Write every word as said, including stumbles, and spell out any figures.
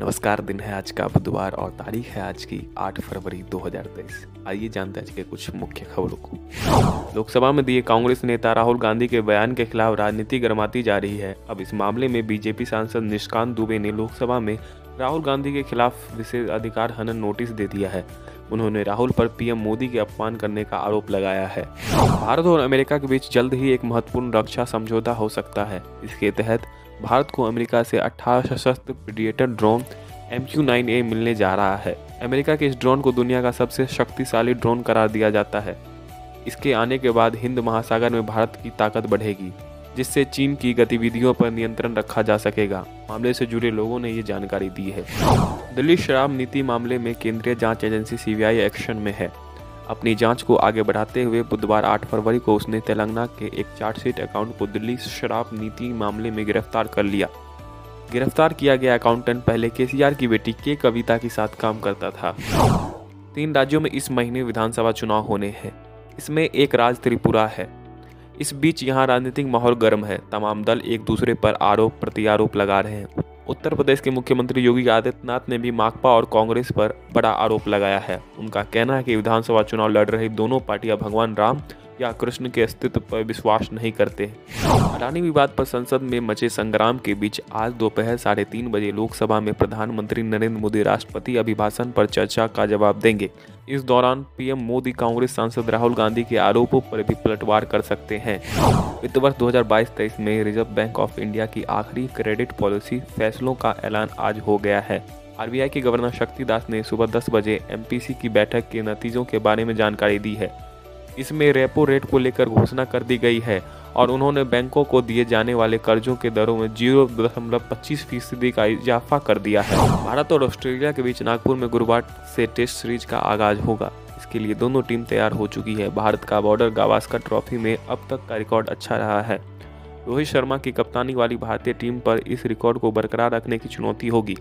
नमस्कार। दिन है आज का बुधवार और तारीख है आज की आठ फरवरी दो हज़ार तेईस। आइए जानते हैं आज के कुछ मुख्य खबरों को। लोकसभा में दिए कांग्रेस नेता राहुल गांधी के बयान के खिलाफ राजनीति गर्माती जा रही है। अब इस मामले में बीजेपी सांसद निष्कांत दुबे ने लोकसभा में राहुल गांधी के खिलाफ विशेष अधिकार हनन नोटिस दे दिया है। उन्होंने राहुल पर पीएम मोदी के अपमान करने का आरोप लगाया है। भारत और अमेरिका के बीच जल्द ही एक महत्वपूर्ण रक्षा समझौता हो सकता है। इसके तहत भारत को अमेरिका से अठारह सशस्त्र predator drone MQ nine A मिलने जा रहा है। अमेरिका के इस ड्रोन को दुनिया का सबसे शक्तिशाली ड्रोन करार दिया जाता है। इसके आने के बाद हिंद महासागर में भारत की ताकत बढ़ेगी, जिससे चीन की गतिविधियों पर नियंत्रण रखा जा सकेगा। मामले से जुड़े लोगों ने ये जानकारी दी है। दिल्ली शराब नीति मामले में केंद्रीय जांच एजेंसी सीबीआई एक्शन में है। अपनी जांच को आगे बढ़ाते हुए बुधवार आठ फरवरी को उसने तेलंगाना के एक चार्जशीट अकाउंट को दिल्ली शराब नीति मामले में गिरफ्तार कर लिया। गिरफ्तार किया गया अकाउंटेंट पहले केसीआर की बेटी के कविता के साथ काम करता था। तीन राज्यों में इस महीने विधानसभा चुनाव होने हैं, इसमें एक राज्य त्रिपुरा है। इस बीच यहाँ राजनीतिक माहौल गर्म है। तमाम दल एक दूसरे पर आरोप प्रत्यारोप लगा रहे हैं। उत्तर प्रदेश के मुख्यमंत्री योगी आदित्यनाथ ने भी माकपा और कांग्रेस पर बड़ा आरोप लगाया है। उनका कहना है कि विधानसभा चुनाव लड़ रही दोनों पार्टियां भगवान राम या कृष्ण के अस्तित्व पर विश्वास नहीं करते। अडानी विवाद पर संसद में मचे संग्राम के बीच आज दोपहर साढ़े तीन बजे लोकसभा में प्रधानमंत्री नरेंद्र मोदी राष्ट्रपति अभिभाषण पर चर्चा का जवाब देंगे। इस दौरान पीएम मोदी कांग्रेस सांसद राहुल गांधी के आरोपों पर भी पलटवार कर सकते हैं। वित्त वर्ष दो हज़ार बाईस तेईस में रिजर्व बैंक ऑफ इंडिया की आखिरी क्रेडिट पॉलिसी फैसलों का ऐलान आज हो गया है। आरबीआई के गवर्नर शक्तिकांत दास ने सुबह दस बजे एमपीसी की बैठक के नतीजों के बारे में जानकारी दी है। इसमें रेपो रेट को लेकर घोषणा कर दी गई है और उन्होंने बैंकों को दिए जाने वाले कर्जों के दरों में जीरो दशमलव पच्चीस फीसदी का इजाफा कर दिया है। भारत और ऑस्ट्रेलिया के बीच नागपुर में गुरुवार से टेस्ट सीरीज का आगाज होगा। इसके लिए दोनों टीम तैयार हो चुकी है। भारत का बॉर्डर गावस्कर ट्रॉफी में अब तक का रिकॉर्ड अच्छा रहा है। रोहित शर्मा की कप्तानी वाली भारतीय टीम पर इस रिकॉर्ड को बरकरार रखने की चुनौती होगी।